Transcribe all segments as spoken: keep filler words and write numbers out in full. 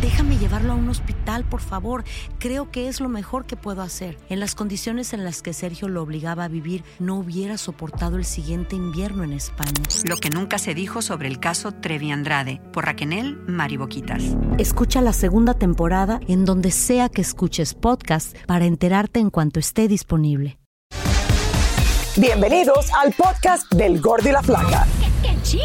Déjame llevarlo a un hospital, por favor. Creo que es lo mejor que puedo hacer. En las condiciones en las que Sergio lo obligaba a vivir, no hubiera soportado el siguiente invierno en España. Lo que nunca se dijo sobre el caso Trevi Andrade, por Raquenel Mariboquitas. Escucha la segunda temporada en donde sea que escuches podcast para enterarte en cuanto esté disponible. Bienvenidos al podcast del Gordo y la Flaca. ¡Qué chido!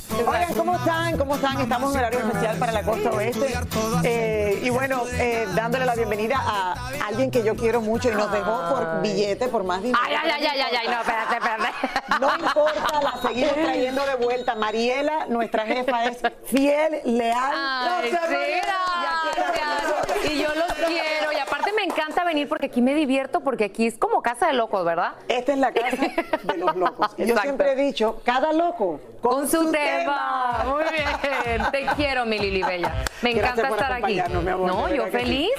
Oigan, ¿cómo están? ¿Cómo están? Estamos en horario especial para la costa oeste. Eh, y bueno, eh, dándole la bienvenida a alguien que yo quiero mucho y nos dejó por billete, por más dinero. Ay, ay, ay, ay, ay, ay, no, espérate, espérate. No importa, la seguimos trayendo de vuelta. Mariela, nuestra jefa, es fiel, leal. Ay, no se ríe. Y yo los quiero. Y aparte me encanta venir porque aquí me divierto, porque aquí es como casa de locos, ¿verdad? Esta es la casa de los locos. Yo siempre he dicho, cada loco con, con su, su tema. tema. Muy bien. Te quiero, mi Lili Bella. Me Gracias encanta por estar acompañarnos, aquí. Mi amor, no, yo feliz.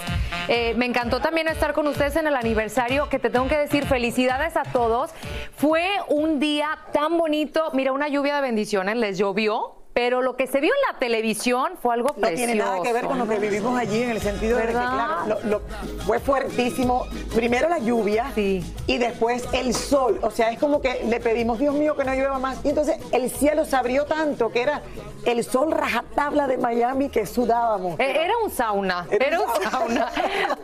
Eh, me encantó también estar con ustedes en el aniversario, que te tengo que decir, felicidades a todos. Fue un día tan bonito. Mira, una lluvia de bendiciones, les llovió. Pero lo que se vio en la televisión fue algo precioso. No tiene nada que ver con lo que vivimos allí, en el sentido ¿verdad? de que, claro, lo, lo, fue fuertísimo. Primero la lluvia sí. y después el sol. O sea, es como que le pedimos, Dios mío, que no llueva más. Y entonces el cielo se abrió tanto que era el sol rajatabla de Miami que sudábamos. Pero... Era un sauna, era, era un sauna. sauna.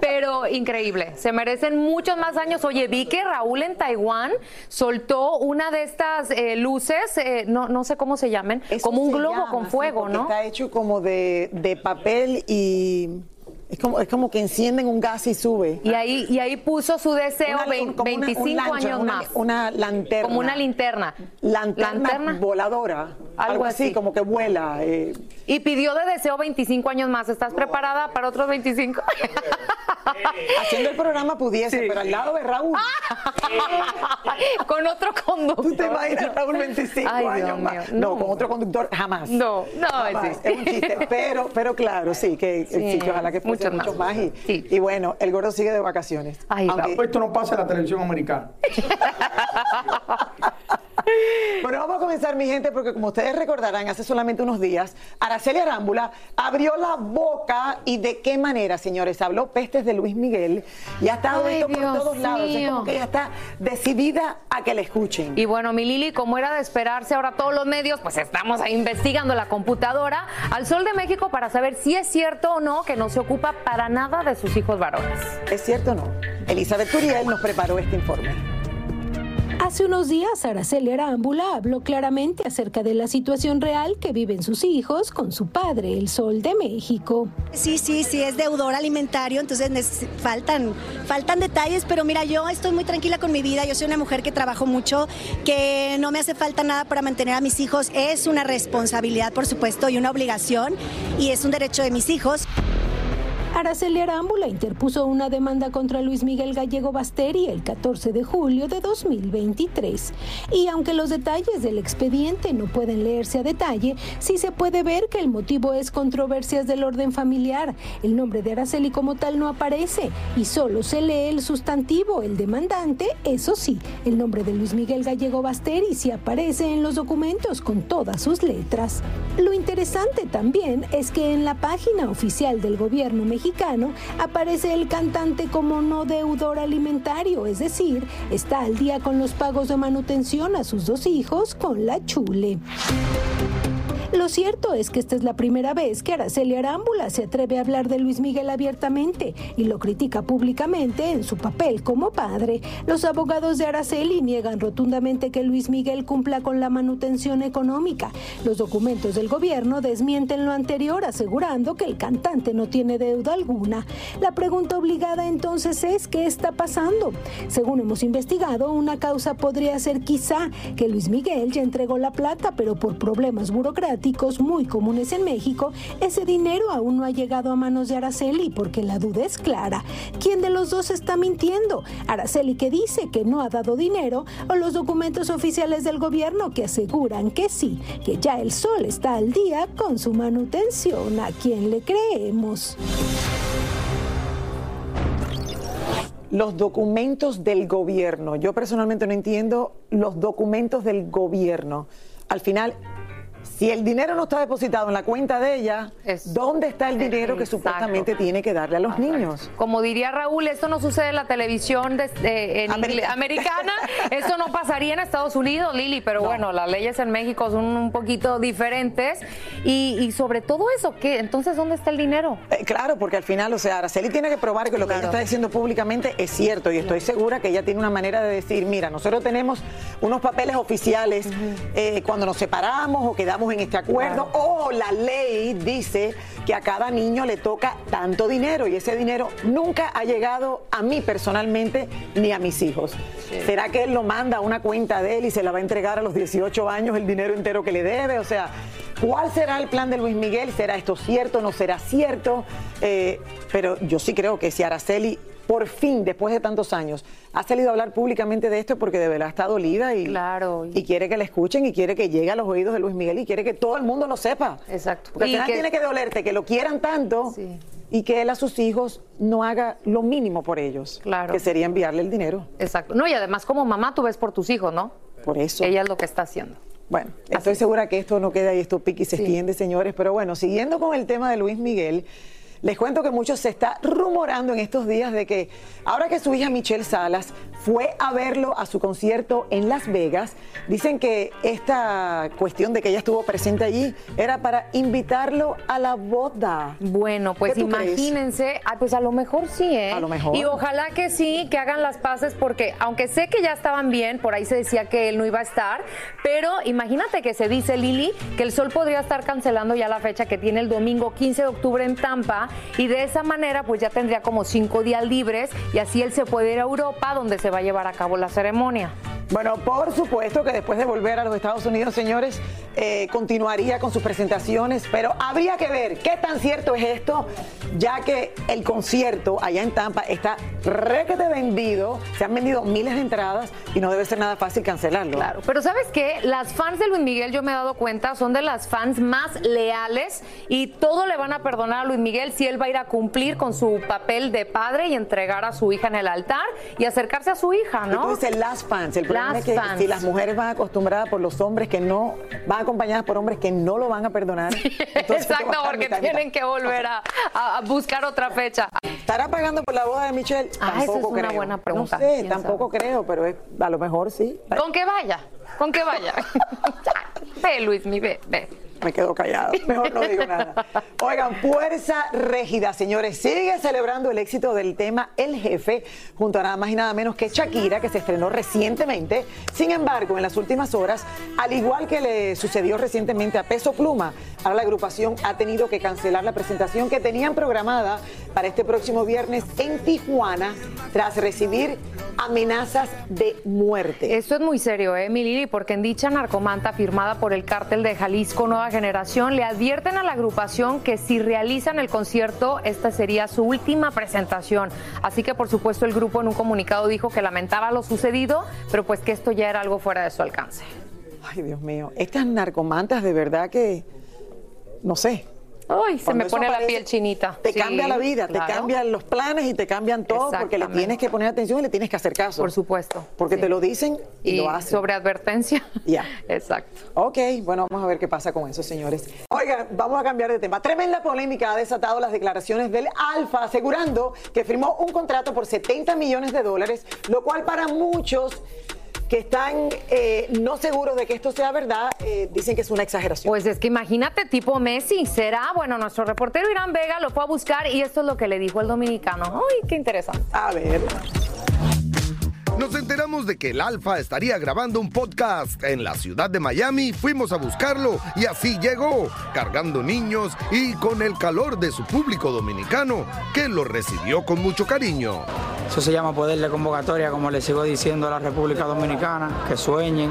Pero increíble, se merecen muchos más años. Oye, vi que Raúl en Taiwán soltó una de estas eh, luces, eh, no, no sé cómo se llamen, Eso como un globo llama, con fuego, sí, ¿no? Está hecho como de, de papel y es como, es como que encienden un gas y sube. Y ahí, y ahí puso su deseo una, veinticinco una, un lancho, años una, más. Una lanterna. Como una linterna. Lanterna, lanterna voladora. Algo, algo así, así, como que vuela. Eh. Y pidió de deseo veinticinco años más. ¿Estás no, preparada no, para otros veinticinco? Haciendo el programa pudiese, sí. pero al lado de Raúl. Con otro conductor. ¿Tú te imaginas Raúl veinticinco Ay, años Dios más? Mío, no. no, con otro conductor jamás. No, no jamás. Es un chiste. Pero, pero claro, sí, que sí. Sí, ojalá que fuese mucho más. más y, sí. y bueno, el gordo sigue de vacaciones. Ay, aunque... va. Esto no pasa en la televisión americana. Bueno, vamos a comenzar, mi gente, porque como ustedes recordarán, hace solamente unos días, Aracely Arámbula abrió la boca y de qué manera, señores, habló pestes de Luis Miguel y ha estado Ay, esto Dios por todos mío. lados, es como que ella está decidida a que le escuchen. Y bueno, mi Lili, como era de esperarse, ahora todos los medios, pues estamos ahí investigando la computadora al Sol de México para saber si es cierto o no que no se ocupa para nada de sus hijos varones. ¿Es cierto o no? Elizabeth Turiel nos preparó este informe. Hace unos días, Aracely Arámbula habló claramente acerca de la situación real que viven sus hijos con su padre, el Sol de México. Sí, sí, sí, es deudor alimentario, entonces faltan, faltan detalles, pero mira, yo estoy muy tranquila con mi vida, yo soy una mujer que trabajo mucho, que no me hace falta nada para mantener a mis hijos, es una responsabilidad, por supuesto, y una obligación, y es un derecho de mis hijos. Aracely Arámbula interpuso una demanda contra Luis Miguel Gallego Basteri el catorce de julio de dos mil veintitrés. Y aunque los detalles del expediente no pueden leerse a detalle, sí se puede ver que el motivo es controversias del orden familiar. El nombre de Aracely como tal no aparece y solo se lee el sustantivo, el demandante. Eso sí, el nombre de Luis Miguel Gallego Basteri sí aparece en los documentos con todas sus letras. Lo interesante también es que en la página oficial del gobierno mexicano, Mexicano, aparece el cantante como no deudor alimentario, es decir, está al día con los pagos de manutención a sus dos hijos con la Chule. Lo cierto es que esta es la primera vez que Aracely Arámbula se atreve a hablar de Luis Miguel abiertamente y lo critica públicamente en su papel como padre. Los abogados de Aracely niegan rotundamente que Luis Miguel cumpla con la manutención económica. Los documentos del gobierno desmienten lo anterior, asegurando que el cantante no tiene deuda alguna. La pregunta obligada entonces es ¿qué está pasando? Según hemos investigado, una causa podría ser quizá que Luis Miguel ya entregó la plata, pero por problemas burocráticos muy comunes en México, ese dinero aún no ha llegado a manos de Aracely porque la duda es clara. ¿Quién de los dos está mintiendo? Aracely, que dice que no ha dado dinero, o los documentos oficiales del gobierno que aseguran que sí, que ya el Sol está al día con su manutención. ¿A quién le creemos? Los documentos del gobierno. Yo personalmente no entiendo los documentos del gobierno. Al final, si el dinero no está depositado en la cuenta de ella, eso, ¿dónde está el dinero que exacto, supuestamente tiene que darle a los exacto. niños? Como diría Raúl, esto no sucede en la televisión de, eh, en Ameri americana, eso no pasaría en Estados Unidos, Lili, pero no. bueno, las leyes en México son un poquito diferentes y, y sobre todo eso, ¿qué? Entonces, ¿dónde está el dinero? Eh, claro, porque al final, o sea, Aracely tiene que probar que lo claro. que ella está diciendo públicamente es cierto, y estoy segura que ella tiene una manera de decir, mira, nosotros tenemos unos papeles oficiales uh-huh. eh, cuando nos separamos o quedamos en este acuerdo, claro. o la ley dice que a cada niño le toca tanto dinero y ese dinero nunca ha llegado a mí personalmente ni a mis hijos. Sí. ¿Será que él lo manda a una cuenta de él y se la va a entregar a los dieciocho años el dinero entero que le debe? O sea, ¿cuál será el plan de Luis Miguel? ¿Será esto cierto? ¿No será cierto? Eh, pero yo sí creo que si Aracely por fin, después de tantos años, ha salido a hablar públicamente de esto porque de verdad está dolida y, claro. y quiere que la escuchen y quiere que llegue a los oídos de Luis Miguel y quiere que todo el mundo lo sepa. Exacto. Porque al final que... tiene que dolerte, que lo quieran tanto sí. y que él a sus hijos no haga lo mínimo por ellos, claro. que sería enviarle el dinero. Exacto. No, y además como mamá tú ves por tus hijos, ¿no? Por eso. Ella es lo que está haciendo. Bueno, Así estoy es. segura que esto no queda ahí, esto pique y se sí. extiende, señores. Pero bueno, siguiendo con el tema de Luis Miguel... Les cuento que mucho se está rumorando en estos días de que ahora que su hija Michelle Salas fue a verlo a su concierto en Las Vegas, dicen que esta cuestión de que ella estuvo presente allí era para invitarlo a la boda. Bueno, pues imagínense, ah, pues a lo mejor sí, ¿eh? A lo mejor. Y ojalá que sí, que hagan las paces, porque aunque sé que ya estaban bien, por ahí se decía que él no iba a estar, pero imagínate que se dice, Lili, que el Sol podría estar cancelando ya la fecha que tiene el domingo quince de octubre en Tampa, y de esa manera pues ya tendría como cinco días libres y así él se puede ir a Europa donde se va a llevar a cabo la ceremonia. Bueno, por supuesto que después de volver a los Estados Unidos, señores, eh, continuaría con sus presentaciones, pero habría que ver qué tan cierto es esto, ya que el concierto allá en Tampa está requete vendido, se han vendido miles de entradas y no debe ser nada fácil cancelarlo. Claro, pero ¿sabes qué? Las fans de Luis Miguel, yo me he dado cuenta, son de las fans más leales y todo le van a perdonar a Luis Miguel si él va a ir a cumplir con su papel de padre y entregar a su hija en el altar y acercarse a su hija, ¿no? Entonces, las fans, el Las es que fans. Si las mujeres van acostumbradas por los hombres que no, van acompañadas por hombres que no lo van a perdonar. Sí, exacto, porque mitad, tienen mitad. que volver a, a buscar otra fecha. ¿Estará pagando por la boda de Michelle? Ah, tampoco esa es una creo. buena pregunta. No sé, tampoco sabe? creo, pero es, a lo mejor sí. Con que vaya, con que vaya. Ve, Luis, mi ve, ve. Me quedo callado, mejor no digo nada. Oigan, Fuerza Regida, señores, sigue celebrando el éxito del tema El Jefe, junto a nada más y nada menos que Shakira, que se estrenó recientemente. Sin embargo, en las últimas horas, al igual que le sucedió recientemente a Peso Pluma, ahora la agrupación ha tenido que cancelar la presentación que tenían programada para este próximo viernes en Tijuana, tras recibir amenazas de muerte. Esto es muy serio, ¿eh, mi Lili? Porque en dicha narcomanta firmada por el cártel de Jalisco Nueva Generación, le advierten a la agrupación que si realizan el concierto, esta sería su última presentación. Así que, por supuesto, el grupo en un comunicado dijo que lamentaba lo sucedido, pero pues que esto ya era algo fuera de su alcance. Ay, Dios mío, estas narcomantas de verdad que, no sé. Ay, se me pone aparece, la piel chinita. Te sí, cambia la vida, claro. Te cambian los planes y te cambian todo porque le tienes que poner atención y le tienes que hacer caso. Por supuesto. Porque sí. Te lo dicen y, y lo hacen. Sobre advertencia. Ya. Exacto. Ok, bueno, vamos a ver qué pasa con eso, señores. Oigan, vamos a cambiar de tema. Tremenda polémica ha desatado las declaraciones del Alfa, asegurando que firmó un contrato por setenta millones de dólares, lo cual para muchos que están eh, no seguros de que esto sea verdad, eh, dicen que es una exageración. Pues es que imagínate, tipo Messi, ¿será? Bueno, nuestro reportero Irán Vega lo fue a buscar y esto es lo que le dijo el dominicano. ¡Ay, qué interesante! A ver. Nos enteramos de que el Alfa estaría grabando un podcast en la ciudad de Miami. Fuimos a buscarlo y así llegó, cargando niños y con el calor de su público dominicano, que lo recibió con mucho cariño. Eso se llama poder de convocatoria, como le sigo diciendo a la República Dominicana, que sueñen,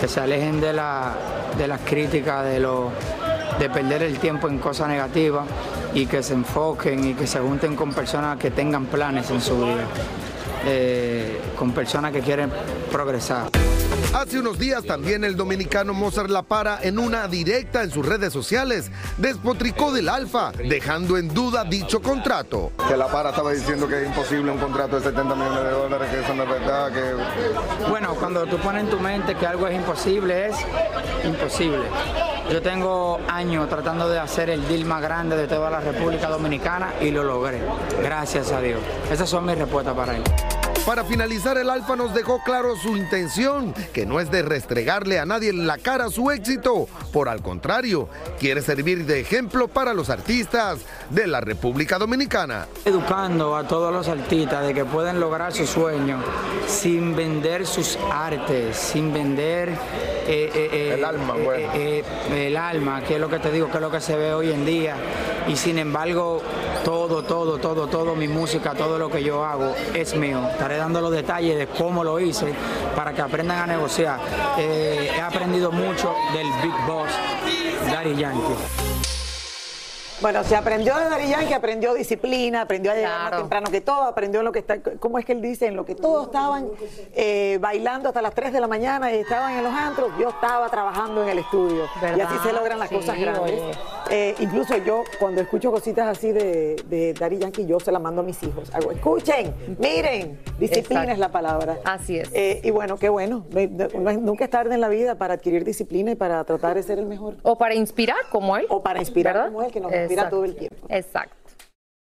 que se alejen de, la, de las críticas, de, lo, de perder el tiempo en cosas negativas y que se enfoquen y que se junten con personas que tengan planes en su vida. Eh, con personas que quieren progresar. Hace unos días también el dominicano Mozart La Para, en una directa en sus redes sociales, despotricó del Alfa, dejando en duda dicho contrato. Que La Para estaba diciendo que es imposible un contrato de setenta millones de dólares, que eso no es verdad, que... Bueno, cuando tú pones en tu mente que algo es imposible, es imposible. Yo tengo años tratando de hacer el deal más grande de toda la República Dominicana y lo logré, gracias a Dios. Esas son mis respuestas para él. Para finalizar, el Alfa nos dejó claro su intención, que no es de restregarle a nadie en la cara su éxito. Por al contrario, quiere servir de ejemplo para los artistas de la República Dominicana. Educando a todos los artistas de que pueden lograr sus sueños sin vender sus artes, sin vender eh, eh, eh, el alma, eh, bueno. eh, eh, el alma, que es lo que te digo, que es lo que se ve hoy en día. Y sin embargo, todo, todo, todo, todo mi música, todo lo que yo hago es mío. Estaré dando los detalles de cómo lo hice para que aprendan a negociar. Eh, he aprendido mucho del Big Boss, Daddy Yankee. Bueno, se aprendió de Daddy Yankee, aprendió disciplina, aprendió a llegar claro. más temprano que todo, aprendió en lo que está, ¿cómo es que él dice? En lo que todos estaban eh, bailando hasta las tres de la mañana y estaban en los antros, yo estaba trabajando en el estudio. ¿Verdad? Y así se logran las sí, cosas grandes. Eh, incluso yo, cuando escucho cositas así de, de Daddy Yankee, yo se las mando a mis hijos. Hago, escuchen, miren, disciplina Exacto. es la palabra. Así es. Eh, y bueno, qué bueno, nunca es tarde en la vida para adquirir disciplina y para tratar de ser el mejor. O para inspirar como él. O para inspirar ¿verdad? Como él, que nos es Mira todo el tiempo. Exacto.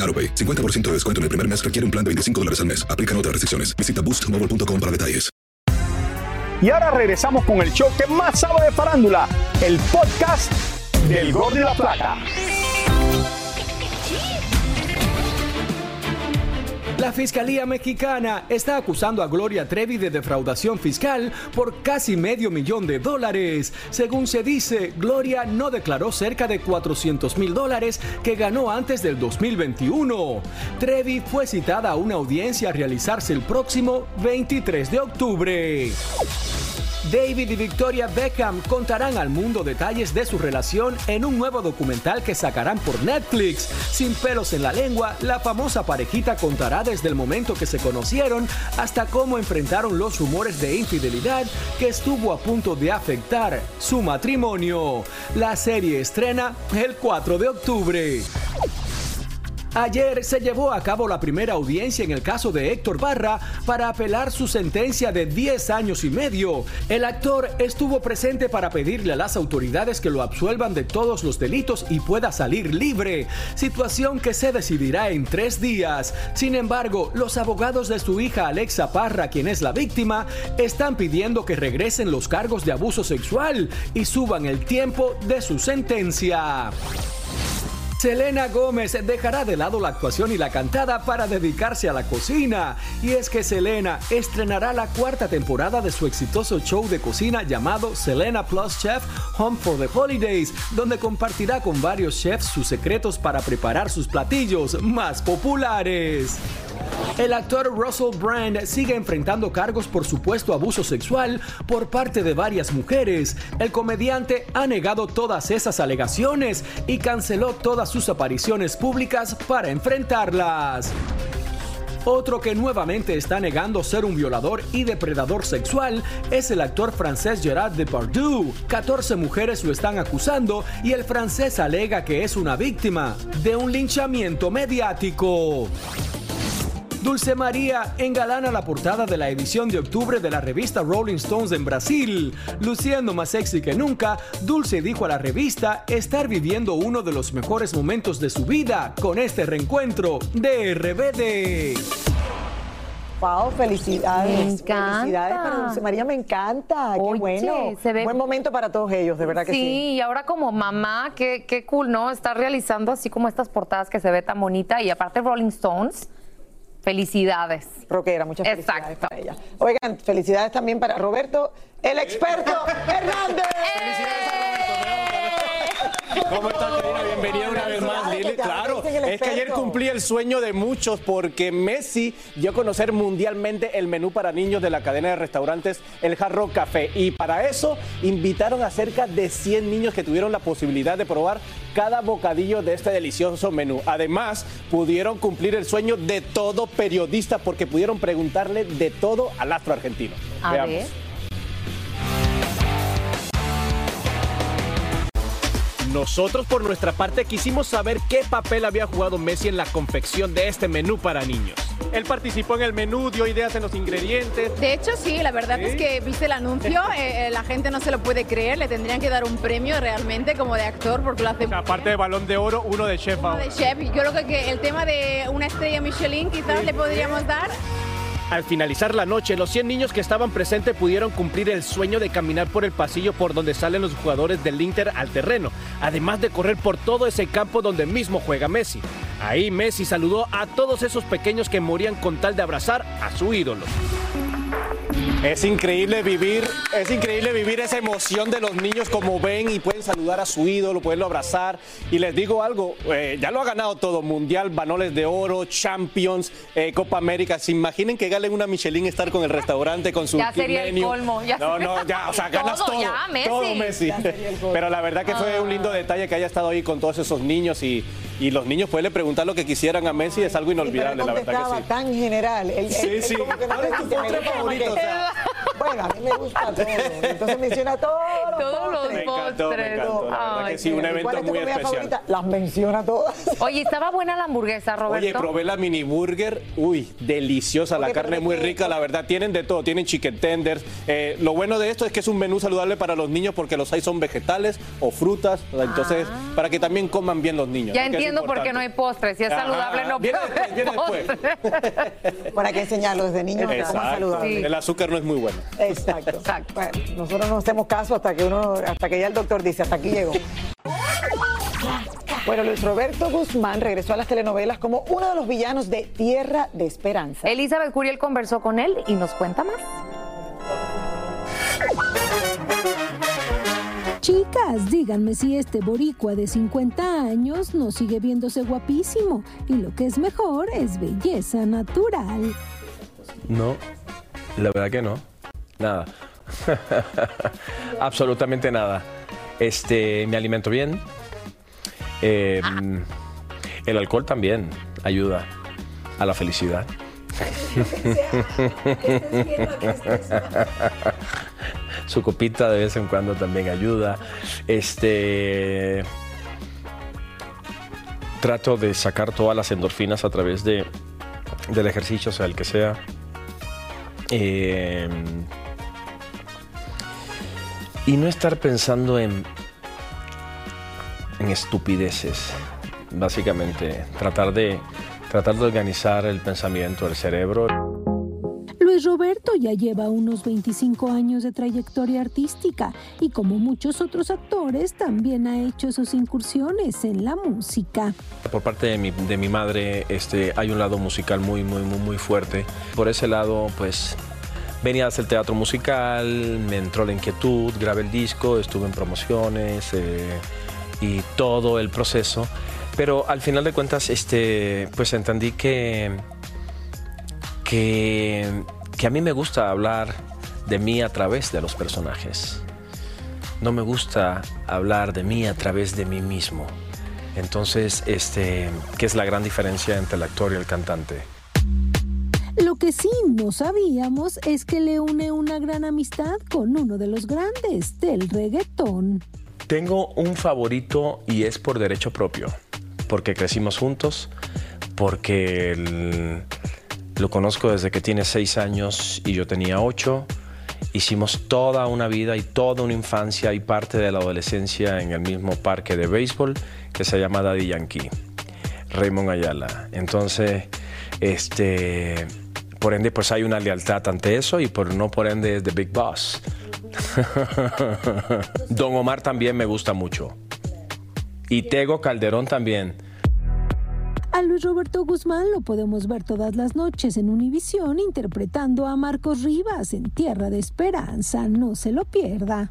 AutoPay. cincuenta por ciento de descuento en el primer mes requiere un plan de veinticinco dólares al mes. Aplican otras restricciones. Visita boost mobile punto com para detalles. Y ahora regresamos con el show que más sabe de farándula, el podcast del Gordo y La Flaca. La Fiscalía Mexicana está acusando a Gloria Trevi de defraudación fiscal por casi medio millón de dólares. Según se dice, Gloria no declaró cerca de cuatrocientos mil dólares que ganó antes del dos mil veintiuno. Trevi fue citada a una audiencia a realizarse el próximo veintitrés de octubre. David y Victoria Beckham contarán al mundo detalles de su relación en un nuevo documental que sacarán por Netflix. Sin pelos en la lengua, la famosa parejita contará desde el momento que se conocieron hasta cómo enfrentaron los rumores de infidelidad que estuvo a punto de afectar su matrimonio. La serie estrena el cuatro de octubre. Ayer se llevó a cabo la primera audiencia en el caso de Héctor Barra para apelar su sentencia de diez años y medio. El actor estuvo presente para pedirle a las autoridades que lo absuelvan de todos los delitos y pueda salir libre, situación que se decidirá en tres días. Sin embargo, los abogados de su hija Alexa Parra, quien es la víctima, están pidiendo que regresen los cargos de abuso sexual y suban el tiempo de su sentencia. Selena Gómez dejará de lado la actuación y la cantada para dedicarse a la cocina. Y es que Selena estrenará la cuarta temporada de su exitoso show de cocina llamado Selena Plus Chef Home for the Holidays, donde compartirá con varios chefs sus secretos para preparar sus platillos más populares. El actor Russell Brand sigue enfrentando cargos por supuesto abuso sexual por parte de varias mujeres. El comediante ha negado todas esas alegaciones y canceló todas sus apariciones públicas para enfrentarlas. Otro que nuevamente está negando ser un violador y depredador sexual es el actor francés Gerard Depardieu. catorce mujeres lo están acusando y el francés alega que es una víctima de un linchamiento mediático. Dulce María engalana la portada de la edición de octubre de la revista Rolling Stones en Brasil. Luciendo más sexy que nunca, Dulce dijo a la revista estar viviendo uno de los mejores momentos de su vida con este reencuentro de R B D. Wow, felicidades. Me encanta. Felicidades para Dulce María, me encanta. Qué Oye, bueno. Se ve... Buen momento para todos ellos, de verdad que sí. Sí, y ahora como mamá, qué, qué cool, ¿no? Estar realizando así como estas portadas que se ve tan bonita. Y aparte Rolling Stones. Felicidades. Roquera, muchas felicidades. Exacto. Para ella. Oigan, felicidades también para Roberto, el experto Hernández. ¡Felicidades a Roberto! ¿Cómo estás, querida? Bienvenida una vez más, Lili. Claro, es que ayer cumplí el sueño de muchos porque Messi dio a conocer mundialmente el menú para niños de la cadena de restaurantes El Jarro Café. Y para eso invitaron a cerca de cien niños que tuvieron la posibilidad de probar cada bocadillo de este delicioso menú. Además, pudieron cumplir el sueño de todo periodista porque pudieron preguntarle de todo al astro argentino. A Veamos. Ver. Nosotros, por nuestra parte, quisimos saber qué papel había jugado Messi en la confección de este menú para niños. Él participó en el menú, dio ideas en los ingredientes. De hecho, sí, la verdad ¿Sí? es que viste el anuncio, eh, eh, la gente no se lo puede creer, le tendrían que dar un premio realmente como de actor porque lo hace o sea, muy aparte bien. De Balón de Oro, uno de Chef uno ahora. De Chef, yo creo que el tema de una estrella Michelin quizás ¿Sí? le podríamos dar. Al finalizar la noche, los cien niños que estaban presentes pudieron cumplir el sueño de caminar por el pasillo por donde salen los jugadores del Inter al terreno, además de correr por todo ese campo donde mismo juega Messi. Ahí Messi saludó a todos esos pequeños que morían con tal de abrazar a su ídolo. Es increíble vivir, es increíble vivir esa emoción de los niños como ven y pueden saludar a su ídolo, poderlo abrazar. Y les digo algo, eh, ya lo ha ganado todo, Mundial, Balones de Oro, Champions, eh, Copa América. Se imaginen que galen una Michelin estar con el restaurante, con su menú. Ya sería el colmo. Ya no, no, ya, o sea, ganas todo, todo ya, Messi. Todo Messi. Pero la verdad que fue ah. un lindo detalle que haya estado ahí con todos esos niños y... Y los niños pueden preguntar lo que quisieran a Messi, es algo inolvidable, sí, la verdad que sí. Tan general. El, el, sí, el, sí. ¿Cuál es tu postre favorito? Bueno, a mí me gusta todo. Entonces menciona todos los todos postres. Me encantó, me encantó. La verdad ay, que sí, un evento muy especial. Favorita? Las menciona todas. Oye, estaba buena la hamburguesa, Roberto. Oye, probé la mini burger. Uy, deliciosa. Oye, la carne es muy rica, la verdad. Tienen de todo. Tienen chicken tenders. Eh, lo bueno de esto es que es un menú saludable para los niños porque los hay son vegetales o frutas. Entonces, ah. para que también coman bien los niños. Ya ¿no? entiendo por qué no hay postres. Si es ajá, saludable, no viene después, viene después. Para que enseñarlo desde niños. Sí. El azúcar no es muy bueno. Exacto. Exacto. Bueno, nosotros no hacemos caso hasta que uno, hasta que ya el doctor dice, hasta aquí llegó. Bueno, Luis Roberto Guzmán regresó a las telenovelas como uno de los villanos de Tierra de Esperanza. Elizabeth Turiel conversó con él y nos cuenta más. Chicas, díganme si este boricua de cincuenta años no sigue viéndose guapísimo y lo que es mejor es belleza natural. No, la verdad que no. Nada, absolutamente nada. Este, me alimento bien, eh, el alcohol también ayuda a la felicidad. Su copita de vez en cuando también ayuda. Este, trato de sacar todas las endorfinas a través de, del ejercicio, sea el que sea. Eh, Y no estar pensando en, en estupideces, básicamente. Tratar de, tratar de organizar el pensamiento, el cerebro. Luis Roberto ya lleva unos veinticinco años de trayectoria artística y como muchos otros actores también ha hecho sus incursiones en la música. Por parte de mi, de mi madre este, hay un lado musical muy, muy, muy, muy fuerte. Por ese lado, pues... venía a hacer teatro musical, me entró la inquietud, grabé el disco, estuve en promociones eh, y todo el proceso. Pero al final de cuentas, este, pues entendí que, que, que a mí me gusta hablar de mí a través de los personajes. No me gusta hablar de mí a través de mí mismo. Entonces, este, ¿qué es la gran diferencia entre el actor y el cantante? Lo que sí no sabíamos es que le une una gran amistad con uno de los grandes del reggaetón. Tengo un favorito y es por derecho propio, porque crecimos juntos, porque el, lo conozco desde que tiene seis años y yo tenía ocho. Hicimos toda una vida y toda una infancia y parte de la adolescencia en el mismo parque de béisbol que se llama Daddy Yankee, Raymond Ayala. Entonces, este... por ende, pues hay una lealtad ante eso y por no por ende es The Big Boss. Don Omar también me gusta mucho. Y Tego Calderón también. A Luis Roberto Guzmán lo podemos ver todas las noches en Univisión interpretando a Marcos Rivas en Tierra de Esperanza. No se lo pierda.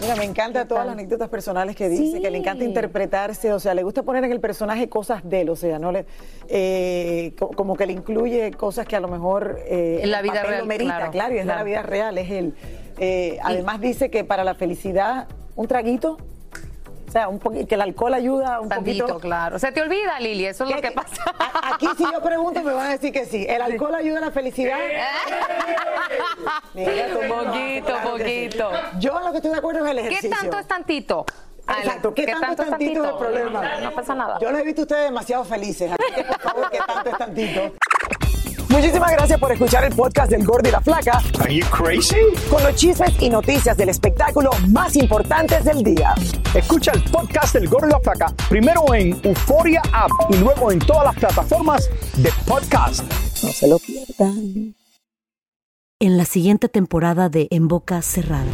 Mira, me encanta todas las anécdotas personales que dice, sí. que le encanta interpretarse, o sea, le gusta poner en el personaje cosas de él, o sea, no le, eh, como que le incluye cosas que a lo mejor eh, en la vida real lo merita, claro, claro y es claro. de la vida real, es él. Eh, además dice que para la felicidad, un traguito, o sea, un poquito, que el alcohol ayuda un Tantito, poquito. claro. Se te olvida, Lili, eso es que, lo que pasa. A, aquí si yo pregunto me van a decir que sí, el alcohol ayuda a la felicidad. Mira, un poquito, claro poquito. Sí. Yo lo que estoy de acuerdo es el ejercicio. ¿Qué tanto es tantito? Exacto, ¿qué, ¿Qué tanto, tanto es tantito, tantito? El problema. No, no pasa nada. Yo los he visto a ustedes demasiado felices, así que por favor, ¿qué tanto es tantito? Muchísimas gracias por escuchar el podcast del Gordo y la Flaca. Are you crazy? Con los chismes y noticias del espectáculo más importantes del día. Escucha el podcast del Gordo y la Flaca primero en Euforia App y luego en todas las plataformas de podcast. No se lo pierdan. En la siguiente temporada de En Boca Cerrada.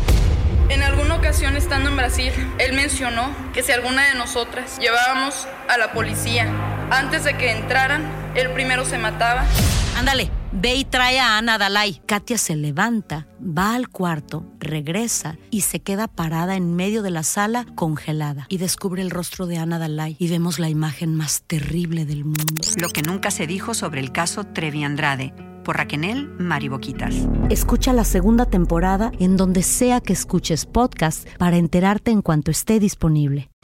En alguna ocasión estando en Brasil, él mencionó que si alguna de nosotras llevábamos a la policía antes de que entraran, él primero se mataba. Ándale, ve y trae a Ana Dalai. Katia se levanta, va al cuarto, regresa y se queda parada en medio de la sala congelada. Y descubre el rostro de Ana Dalai y vemos la imagen más terrible del mundo. Lo que nunca se dijo sobre el caso Trevi Andrade. Por Raquenel Mariboquitas. Escucha la segunda temporada en donde sea que escuches podcast para enterarte en cuanto esté disponible.